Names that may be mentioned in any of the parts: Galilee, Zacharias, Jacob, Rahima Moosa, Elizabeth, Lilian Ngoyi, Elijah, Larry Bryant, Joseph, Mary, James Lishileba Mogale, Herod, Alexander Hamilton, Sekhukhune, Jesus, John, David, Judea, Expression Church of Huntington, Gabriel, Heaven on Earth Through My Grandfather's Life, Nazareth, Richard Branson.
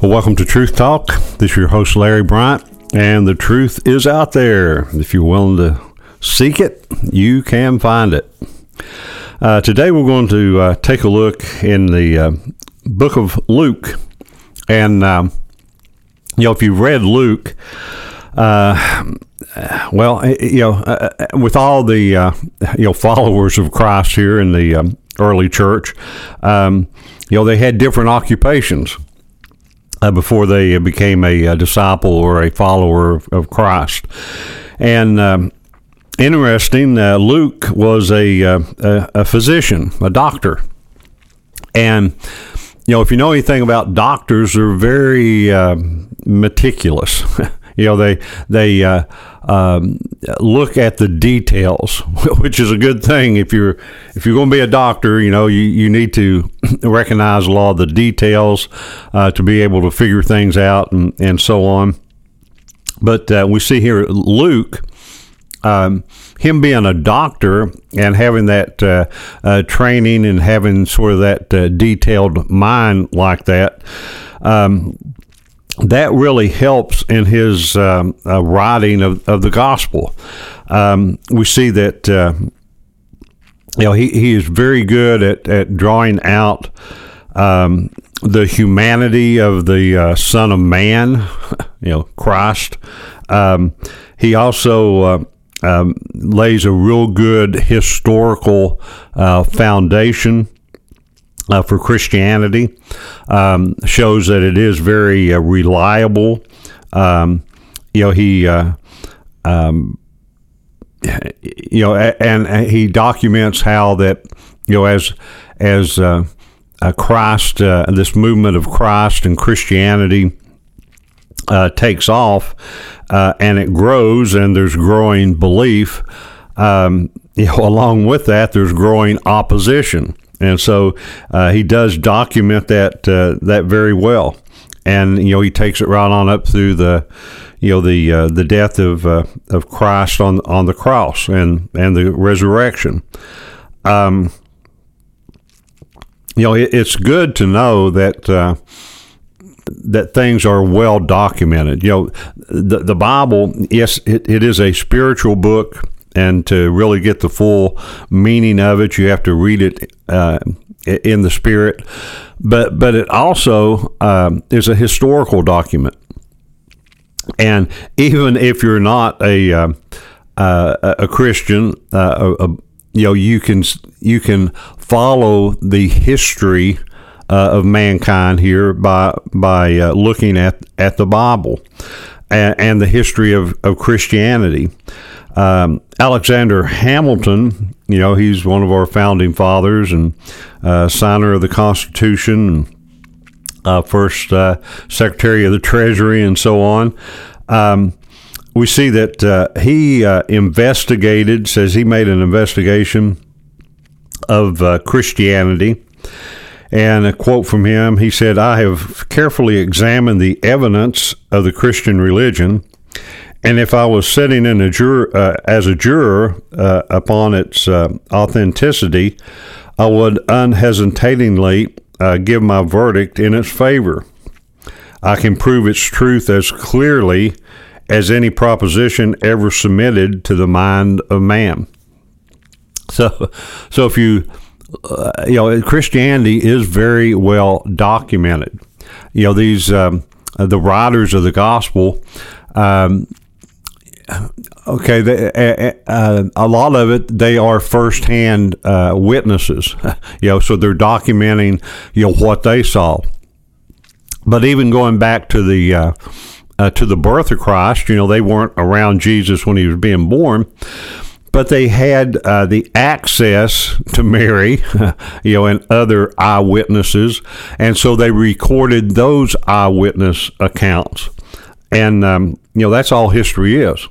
Well, welcome to Truth Talk. This is your host, Larry Bryant, and the truth is out there. If you're willing to seek it, you can find it. Today we're going to take a look in the book of Luke. And, if you've read Luke, with all the, followers of Christ here in the early church, they had different occupations. Before they became a disciple or a follower of Christ. And interesting, Luke was a physician, a doctor. And, if you know anything about doctors, they're very meticulous. They look at the details, which is a good thing. If you're going to be a doctor, you need to recognize a lot of the details to be able to figure things out and so on. But we see here Luke, him being a doctor and having that training and having sort of that detailed mind like that. That really helps in his writing of the gospel. We see that he is very good at drawing out the humanity of the Son of Man, Christ. He also lays a real good historical foundation for Christianity, shows that it is very reliable. And he documents how that, as Christ, this movement of Christ and Christianity takes off, and it grows, and there's growing belief. Along with that, there's growing opposition. And so he does document that very well, and he takes it right on up through the death of Christ on the cross and the resurrection. It's good to know that that things are well documented. The Bible, yes, it is a spiritual book. And to really get the full meaning of it, you have to read it in the Spirit. But it also is a historical document. And even if you're not a Christian, you can follow the history of mankind here by looking at the Bible and the history of Christianity. Alexander Hamilton, he's one of our founding fathers and signer of the Constitution, and first Secretary of the Treasury, and so on. We see that he made an investigation of Christianity. And a quote from him, he said, "I have carefully examined the evidence of the Christian religion, and if I was sitting in as a juror upon its authenticity, I would unhesitatingly give my verdict in its favor. I can prove its truth as clearly as any proposition ever submitted to the mind of man." So if you, Christianity is very well documented. These the writers of the gospel. A lot of it, they are firsthand witnesses, so they're documenting, what they saw. But even going back to the birth of Christ, they weren't around Jesus when he was being born, but they had the access to Mary, and other eyewitnesses, and so they recorded those eyewitness accounts. And, that's all history is.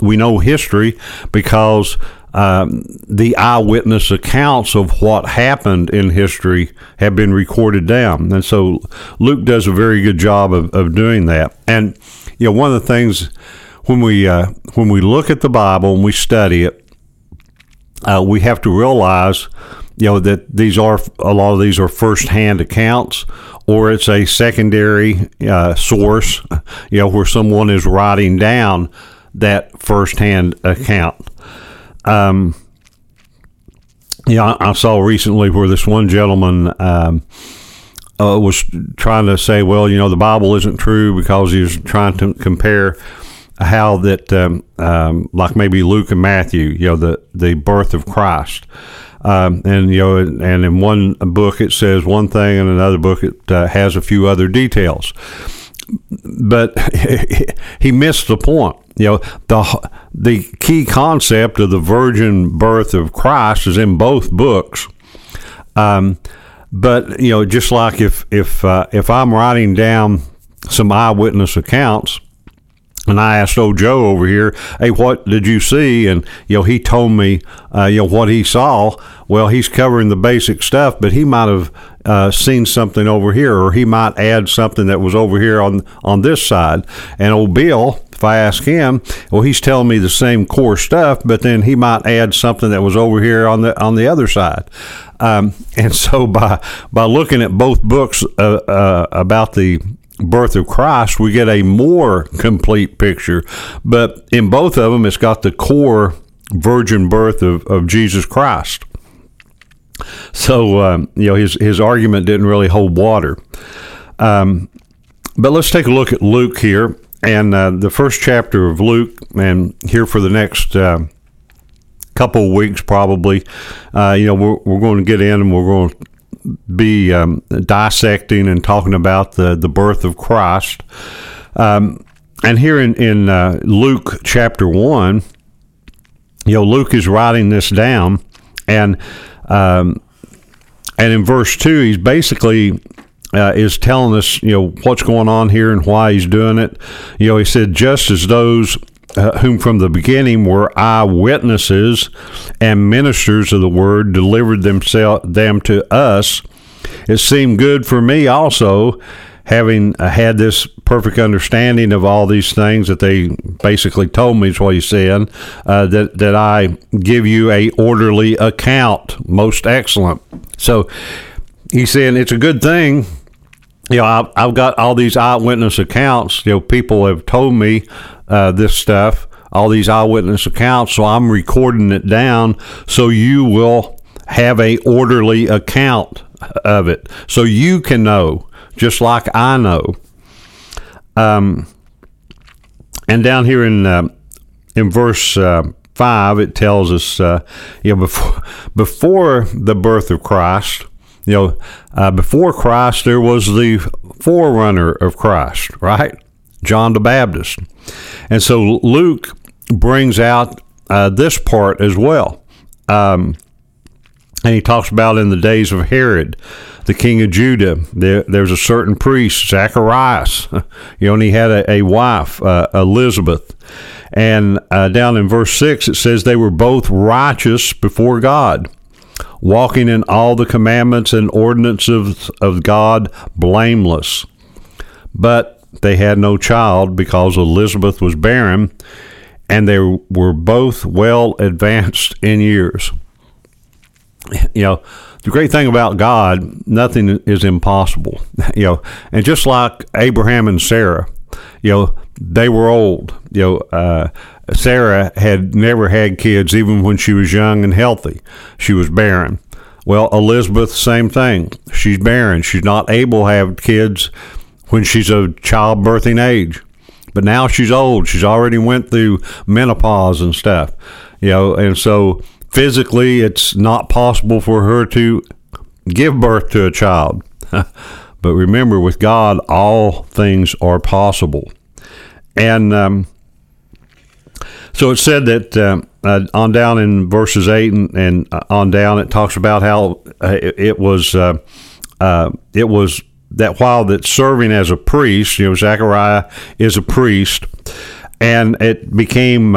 We know history because the eyewitness accounts of what happened in history have been recorded down. And so Luke does a very good job of doing that. And, one of the things when we look at the Bible and we study it, we have to realize you know, that these are, a lot of these are firsthand accounts, or it's a secondary source, you know, where someone is writing down that firsthand account. Yeah, I saw recently where this one gentleman was trying to say, well, you know, the Bible isn't true, because he was trying to compare how that, like maybe Luke and Matthew, you know, the birth of Christ. And, you know, and in one book it says one thing, and another book it has a few other details. But he missed the point. You know, the key concept of the virgin birth of Christ is in both books. But, you know, just like if I'm writing down some eyewitness accounts, and I asked old Joe over here, hey, what did you see? And, you know, he told me, you know, what he saw. Well, he's covering the basic stuff, but he might have seen something over here, or he might add something that was over here on this side. And old Bill, if I ask him, well, he's telling me the same core stuff, but then he might add something that was over here on the other side. And so by looking at both books about the birth of Christ, we get a more complete picture. But in both of them, it's got the core virgin birth of Jesus Christ. So, you know, his argument didn't really hold water. But let's take a look at Luke here. And the first chapter of Luke, and here for the next couple of weeks probably, you know, we're going to get in, and we're going to be dissecting and talking about the birth of Christ. And here in Luke chapter 1, you know, Luke is writing this down, and in verse 2, he's basically is telling us, you know, what's going on here and why he's doing it. You know, he said, just as those whom from the beginning were eyewitnesses and ministers of the word delivered them to us, it seemed good for me also, having had this perfect understanding of all these things that they basically told me, is what he said, that I give you a orderly account, most excellent. So he's saying it's a good thing. You know, I've got all these eyewitness accounts. You know, people have told me this stuff, all these eyewitness accounts, so I'm recording it down so you will have a orderly account of it, so you can know, just like I know. And down here in verse 5, it tells us, you know, before the birth of Christ, you know, before Christ, there was the forerunner of Christ, right? John the Baptist. And so Luke brings out this part as well. And he talks about in the days of Herod, the king of Judah, there's a certain priest, Zacharias, you know, and he had a wife, Elizabeth. And down in verse 6, it says they were both righteous before God, walking in all the commandments and ordinances of God, blameless. But they had no child, because Elizabeth was barren, and they were both well advanced in years. You know, the great thing about God, nothing is impossible. You know, and just like Abraham and Sarah, you know, they were old. You know, Sarah had never had kids, even when she was young and healthy. She was barren. Well, Elizabeth, same thing. She's barren. She's not able to have kids when she's of childbirthing age. But now she's old. She's already went through menopause and stuff. You know, and so physically, it's not possible for her to give birth to a child. But remember, with God, all things are possible. And so it said that on down in verses 8 and on down, it talks about how it was that while that serving as a priest, you know, Zechariah is a priest, and it became,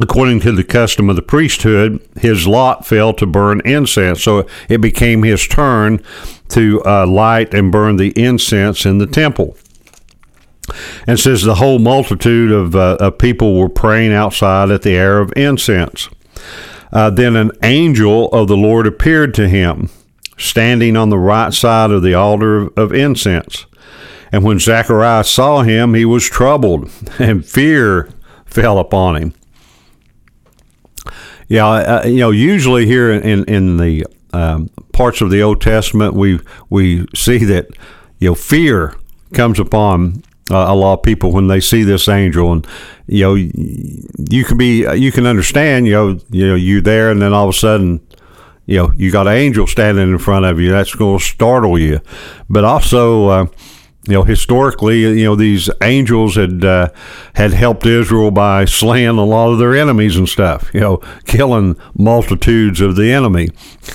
according to the custom of the priesthood, his lot fell to burn incense. So it became his turn to light and burn the incense in the temple. And it says the whole multitude of people were praying outside at the hour of incense. Then an angel of the Lord appeared to him, standing on the right side of the altar of incense. And when Zacharias saw him, he was troubled, and fear fell upon him. Yeah, usually here in the parts of the Old Testament, we see that, fear comes upon a lot of people when they see this angel, and you can understand, you're there, and then all of a sudden, you got an angel standing in front of you. That's going to startle you, but also. Historically, these angels had helped Israel by slaying a lot of their enemies and stuff, killing multitudes of the enemy.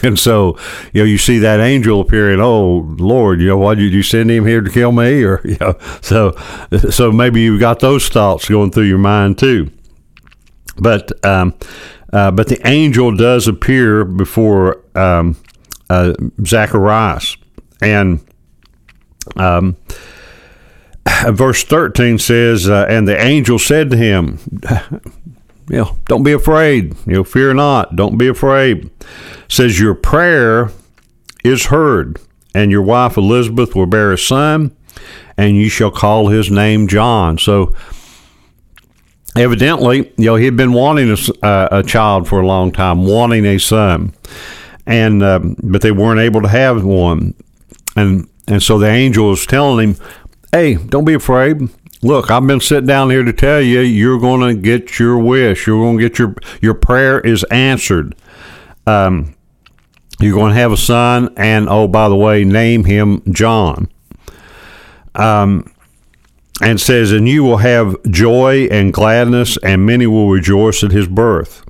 And so, you see that angel appearing, oh, Lord, why did you send him here to kill me? Or, so maybe you've got those thoughts going through your mind too. But the angel does appear before Zacharias. And verse 13 says, and the angel said to him, don't be afraid, fear not, don't be afraid. It says, your prayer is heard, and your wife Elizabeth will bear a son, and you shall call his name John. So evidently, he had been wanting a child for a long time, wanting a son, and but they weren't able to have one. And so the angel is telling him, hey, don't be afraid. Look, I've been sitting down here to tell you, you're going to get your wish. You're going to get your prayer is answered. You're going to have a son, and, oh, by the way, name him John. And says, and you will have joy and gladness, and many will rejoice at his birth.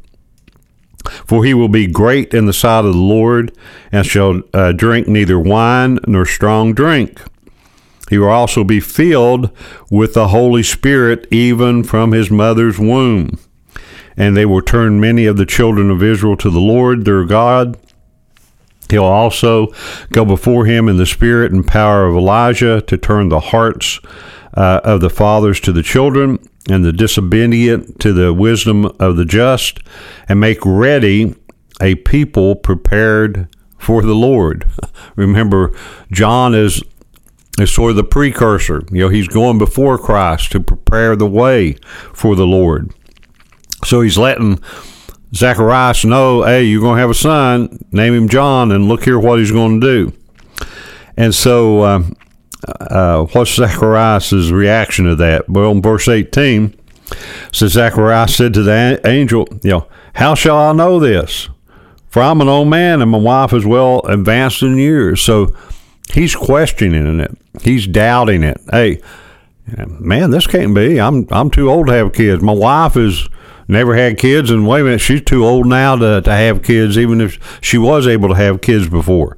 For he will be great in the sight of the Lord, and shall drink neither wine nor strong drink. He will also be filled with the Holy Spirit, even from his mother's womb. And they will turn many of the children of Israel to the Lord, their God. He'll also go before him in the spirit and power of Elijah, to turn the hearts of the fathers to the children, and the disobedient to the wisdom of the just, and make ready a people prepared for the Lord. Remember, John is sort of the precursor. He's going before Christ to prepare the way for the Lord. So he's letting Zacharias know, hey, you're going to have a son, name him John, and look here what he's going to do. And so... what's Zacharias' reaction to that? Well, in verse 18, so Zacharias said to the angel, how shall I know this? For I'm an old man, and my wife is well advanced in years. So he's questioning it. He's doubting it. Hey, man, this can't be. I'm too old to have kids. My wife has never had kids, and wait a minute, she's too old now to have kids, even if she was able to have kids before.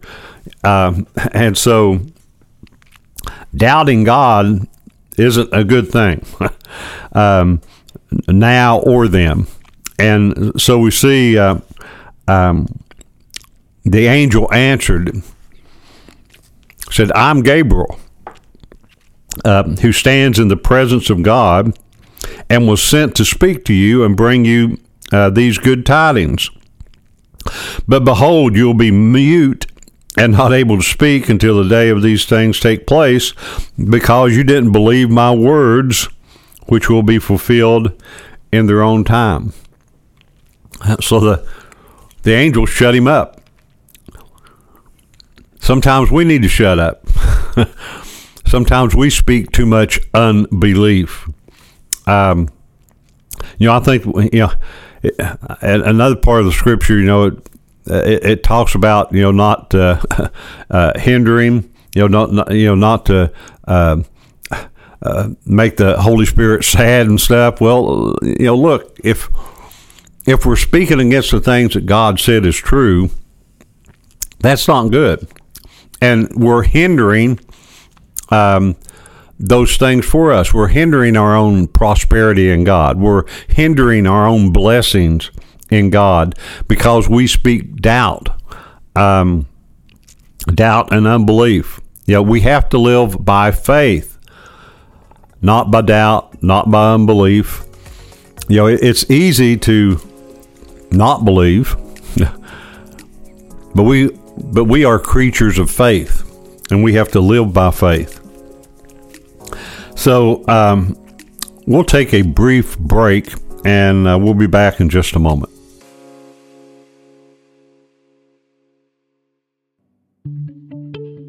And so... doubting God isn't a good thing, now or then. And so we see the angel answered, said, I'm Gabriel, who stands in the presence of God, and was sent to speak to you and bring you these good tidings. But behold, you'll be mute and not able to speak until the day of these things take place, because you didn't believe my words, which will be fulfilled in their own time. So the angel shut him up. Sometimes we need to shut up. Sometimes we speak too much unbelief. I think, another part of the scripture, it talks about not hindering, not to make the Holy Spirit sad and stuff. Well, look, if we're speaking against the things that God said is true, that's not good, and we're hindering those things for us. We're hindering our own prosperity in God. We're hindering our own blessings in God, because we speak doubt and unbelief. We have to live by faith, not by doubt, not by unbelief. It's easy to not believe, but we are creatures of faith, and we have to live by faith. So we'll take a brief break, and we'll be back in just a moment.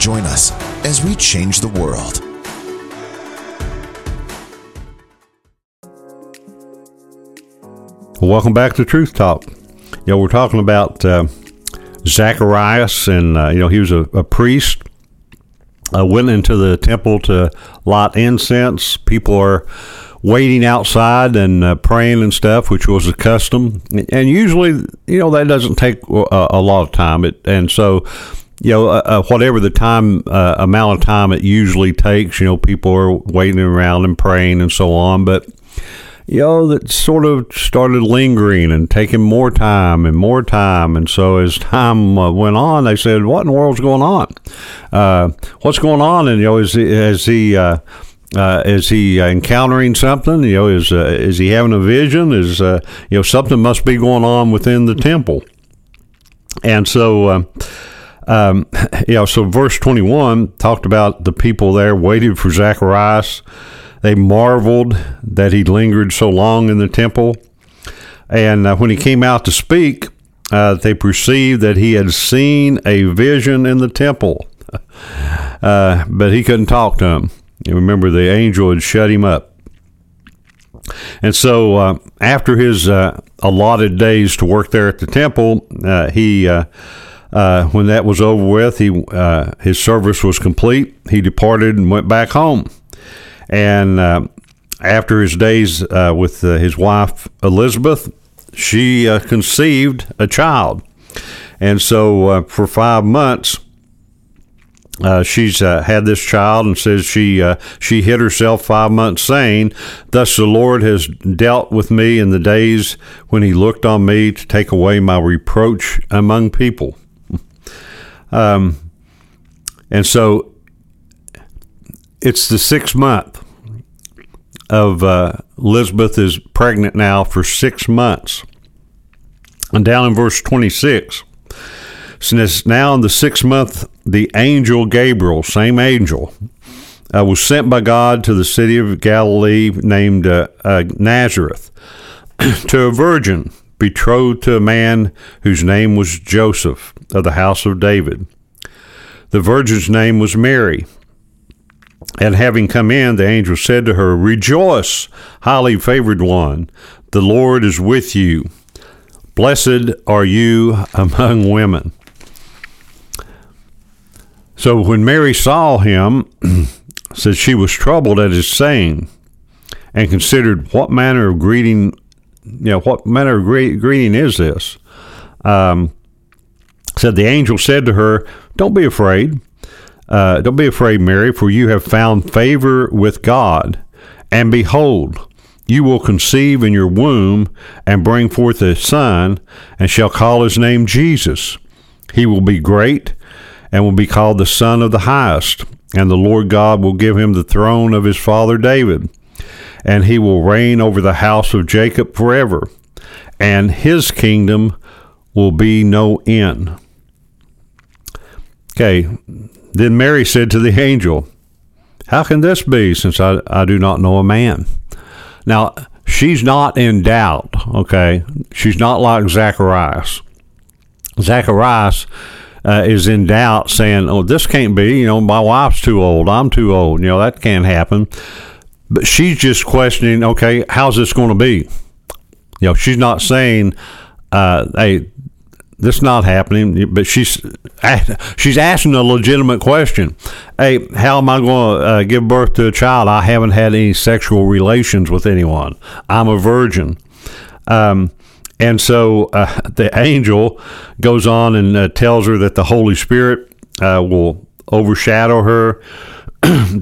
Join us as we change the world. Welcome back to Truth Talk. We're talking about Zacharias, and he was a priest. Went into the temple to light incense. People are waiting outside and praying and stuff, which was a custom. And usually, that doesn't take a lot of time. Whatever the time amount of time it usually takes, people are waiting around and praying and so on. But, that sort of started lingering and taking more time and more time. And so as time went on, they said, what in the world's going on? What's going on? And, is he encountering something? Is he having a vision? Something must be going on within the temple. And so... So verse 21 talked about the people there waited for Zacharias. They marveled that he lingered so long in the temple. And when he came out to speak, they perceived that he had seen a vision in the temple. But he couldn't talk to them. You remember, the angel had shut him up. And so after his allotted days to work there at the temple, when that was over with, his service was complete. He departed and went back home. And after his days with his wife, Elizabeth, she conceived a child. And so for 5 months, she's had this child, and says she hid herself 5 months, saying, "Thus the Lord has dealt with me in the days when he looked on me to take away my reproach among people." And so it's the 6th month of, Elizabeth is pregnant now for 6 months. And down in verse 26, since now in the 6th month, the angel Gabriel, same angel, was sent by God to the city of Galilee named Nazareth to a virgin betrothed to a man whose name was Joseph, of the house of David. The virgin's name was Mary. And having come in, the angel said to her, "Rejoice, highly favored one, the Lord is with you. Blessed are you among women." So when Mary saw him, says she was troubled at his saying, and considered what manner of greeting is this? Said the angel said to her, "Don't be afraid. Don't be afraid, Mary, for you have found favor with God. And behold, you will conceive in your womb and bring forth a son, and shall call his name Jesus. He will be great and will be called the Son of the Highest. And the Lord God will give him the throne of his father David. And he will reign over the house of Jacob forever, and his kingdom will be no end." Okay, then Mary said to the angel, "How can this be, since I do not know a man?" Now, she's not in doubt, okay? She's not like Zacharias. Zacharias is in doubt, saying, "Oh, this can't be. My wife's too old. I'm too old. That can't happen." But she's just questioning, okay, how's this going to be? She's not saying, "Hey, this is not happening," but she's asking a legitimate question. Hey, how am I going to give birth to a child? I haven't had any sexual relations with anyone. I'm a virgin. And so the angel goes on and tells her that the Holy Spirit will overshadow her, says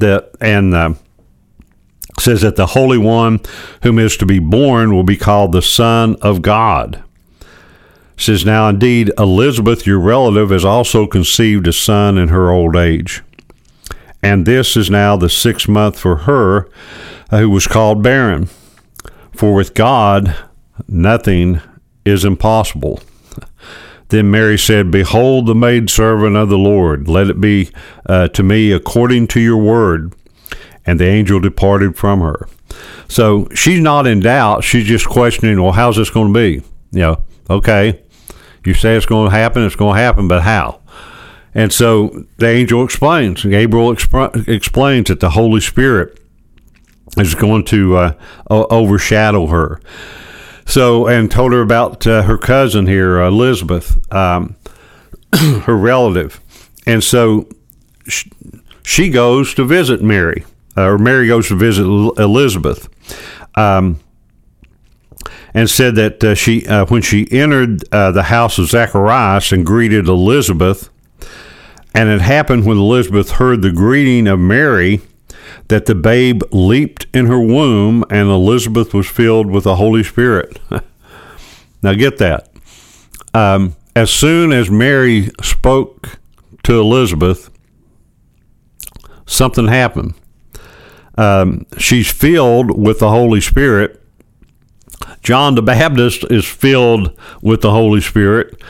that the Holy One whom is to be born will be called the Son of God. It says, now indeed, Elizabeth, your relative, has also conceived a son in her old age. And this is now the 6th month for her who was called barren. For with God, nothing is impossible. Then Mary said, behold, the maidservant of the Lord, let it be to me according to your word. And the angel departed from her. So she's not in doubt. She's just questioning, well, how's this going to be? You know, okay, you say it's going to happen, but how? And so the angel explains, Gabriel explains that the Holy Spirit is going to overshadow her. So, and told her about her cousin here, Elizabeth, her relative. And so she goes to visit Mary, or Mary goes to visit Elizabeth, and said that when she entered the house of Zacharias and greeted Elizabeth, and it happened when Elizabeth heard the greeting of Mary, that the babe leaped in her womb, and Elizabeth was filled with the Holy Spirit. Now get that. As soon as Mary spoke to Elizabeth, something happened. She's filled with the Holy Spirit. John the Baptist is filled with the Holy Spirit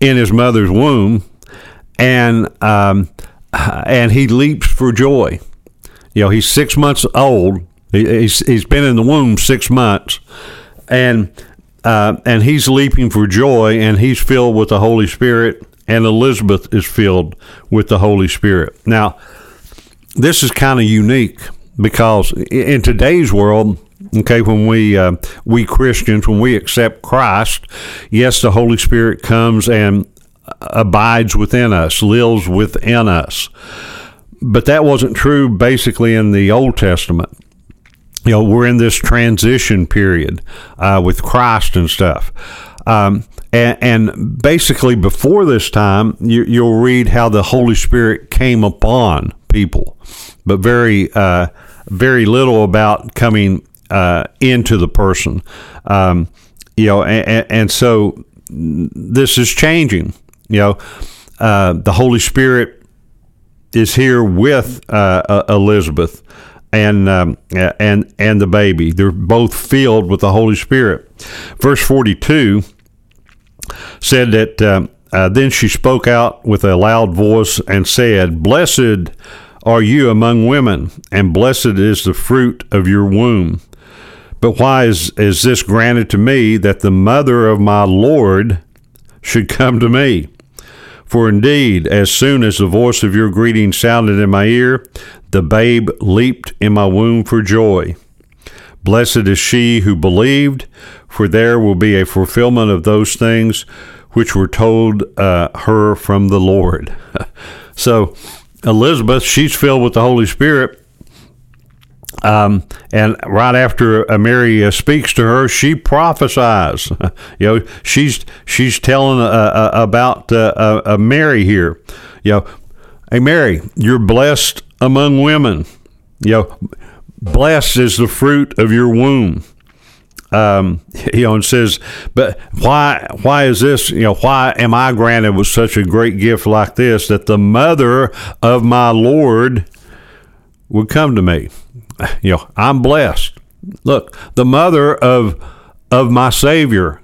in his mother's womb, and he leaps for joy. You know, he's 6 months old. He's been in the womb 6 months, and he's leaping for joy, and he's filled with the Holy Spirit, and Elizabeth is filled with the Holy Spirit. Now, this is kind of unique because in today's world, okay, when we Christians, when we accept Christ, yes, the Holy Spirit comes and abides within us, lives within us. But that wasn't true basically in the Old Testament. You know, we're in this transition period with Christ and stuff. And basically before this time, you'll read how the Holy Spirit came upon people, but very little about coming into the person. And so this is changing. You know, the Holy Spirit is here with Elizabeth and the baby. They're both filled with the Holy Spirit. Verse 42 said that then she spoke out with a loud voice and said, blessed are you among women, and blessed is the fruit of your womb. But why is this granted to me, that the mother of my Lord should come to me? For indeed, as soon as the voice of your greeting sounded in my ear, the babe leaped in my womb for joy. Blessed is she who believed, for there will be a fulfillment of those things which were told her from the Lord. So Elizabeth, she's filled with the Holy Spirit. And right after Mary speaks to her, she prophesies. You know, she's telling about Mary here. You know, hey Mary, you're blessed among women. You know, blessed is the fruit of your womb. You know, and says, but why is this? You know, why am I granted with such a great gift like this, that the mother of my Lord would come to me? You know, I'm blessed. Look, the mother of my Savior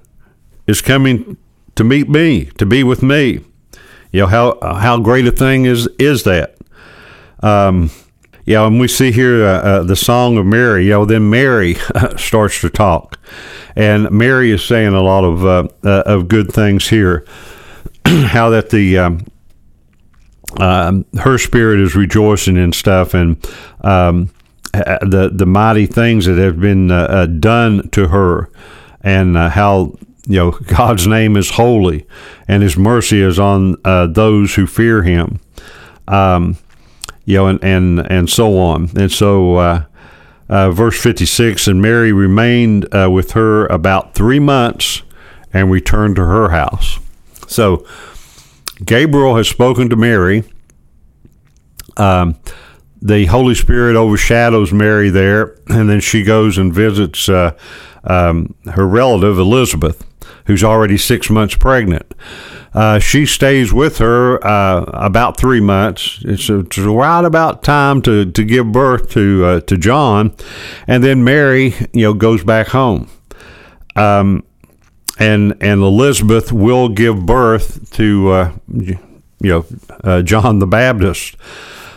is coming to meet me, to be with me. You know, how great a thing is that? You know, and we see here the song of Mary. You know, then Mary starts to talk, and Mary is saying a lot of good things here. How that the her spirit is rejoicing and stuff, and the mighty things that have been done to her, and how, you know, God's name is holy, and His mercy is on those who fear Him, you know, and so on. And so, verse 56, and Mary remained with her about 3 months and returned to her house. So Gabriel has spoken to Mary. The Holy Spirit overshadows Mary there, and then she goes and visits her relative, Elizabeth, who's already 6 months pregnant. She stays with her about 3 months. It's right about time to give birth to John, and then Mary, goes back home, and Elizabeth will give birth to John the Baptist.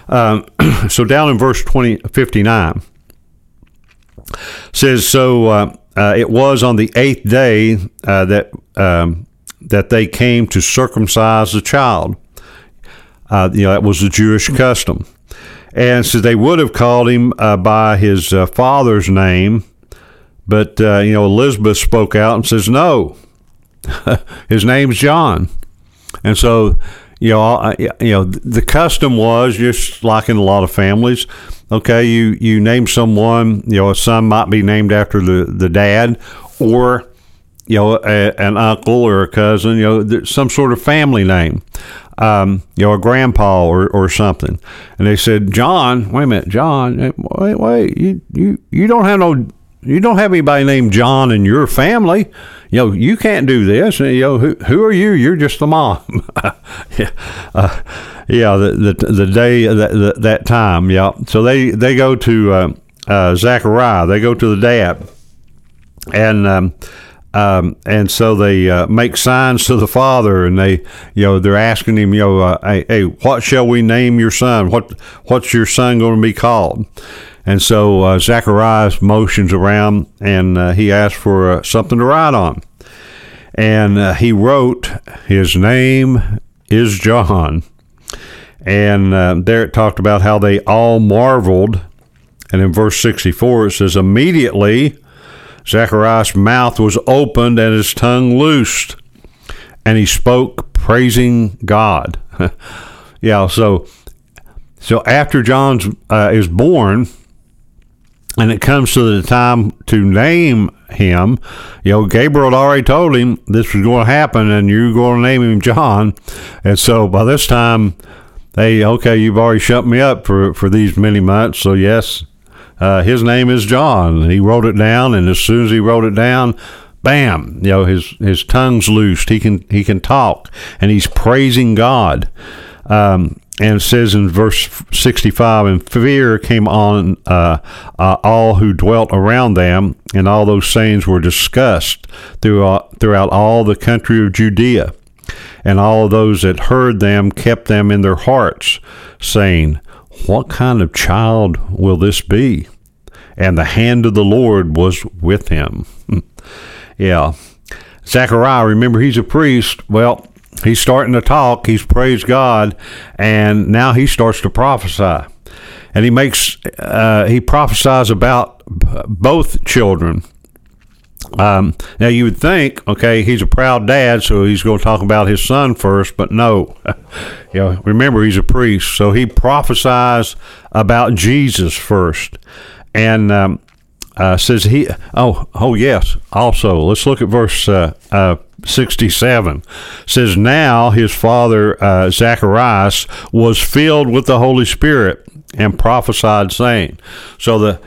So down in verse 59 says, it was on the eighth day that they came to circumcise the child. That was the Jewish custom. And so they would have called him by his father's name, but, Elizabeth spoke out and says, no, his name's John. And so, the custom was, just like in a lot of families, okay, you name someone, a son might be named after the dad, or an uncle or a cousin, some sort of family name, a grandpa or something. And they said, John, wait a minute, John, wait, you don't have anybody named John in your family. You can't do this. Who are you? You're just the mom. The day that time. Yeah. So they go to Zacharias. They go to the dad, and so they make signs to the father, and they they're asking him, hey, what shall we name your son? What's your son going to be called? And so Zacharias motions around, and he asked for something to write on. And he wrote, his name is John. And there it talked about how they all marveled. And in verse 64, it says, immediately Zacharias' mouth was opened and his tongue loosed, and he spoke, praising God. So after John is born, and it comes to the time to name him, Gabriel had already told him this was going to happen, and you're going to name him John. And so by this time, hey, okay, you've already shut me up for these many months. So yes, his name is John. And he wrote it down, and as soon as he wrote it down, bam, his tongue's loosed. He can talk, and he's praising God. And it says in verse 65, and fear came on all who dwelt around them, and all those sayings were discussed throughout all the country of Judea. And all those that heard them kept them in their hearts, saying, what kind of child will this be? And the hand of the Lord was with him. Yeah. Zechariah, remember, he's a priest. Well, he's starting to talk. He's praised God, and now he starts to prophesy, and he prophesies about both children. Now you would think, okay, he's a proud dad, so he's going to talk about his son first, but no. Remember, he's a priest, so he prophesies about Jesus first, and says he. Oh yes. Also, let's look at verse 67. Says, now his father Zacharias was filled with the Holy Spirit and prophesied, saying. So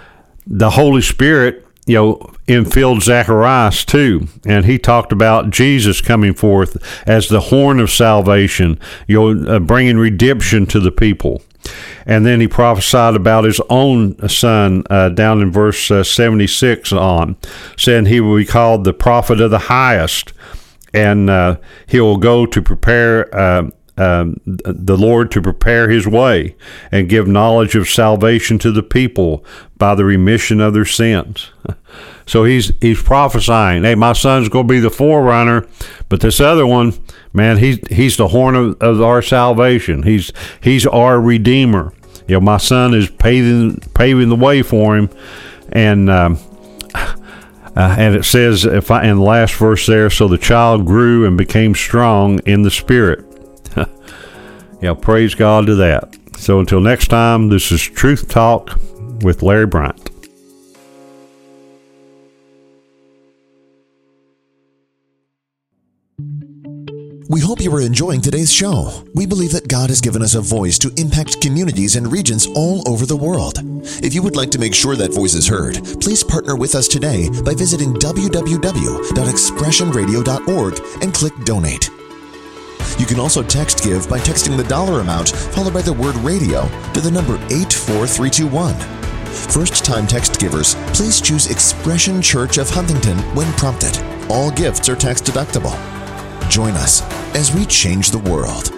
the Holy Spirit infilled Zacharias too, and he talked about Jesus coming forth as the horn of salvation, bringing redemption to the people. And then he prophesied about his own son down in verse 76 on, saying he will be called the prophet of the highest, and he will go to prepare the Lord to prepare his way and give knowledge of salvation to the people by the remission of their sins. So he's prophesying, hey, my son's going to be the forerunner, but this other one, man, he's the horn of our salvation. He's our redeemer. My son is paving the way for him. And and it says, in the last verse there, so the child grew and became strong in the spirit. Praise God to that. So until next time, this is Truth Talk with Larry Bryant. We hope you are enjoying today's show. We believe that God has given us a voice to impact communities and regions all over the world. If you would like to make sure that voice is heard, please partner with us today by visiting www.expressionradio.org and click Donate. You can also text give by texting the dollar amount followed by the word radio to the number 84321. First-time text givers, please choose Expression Church of Huntington when prompted. All gifts are tax deductible. Join us as we change the world.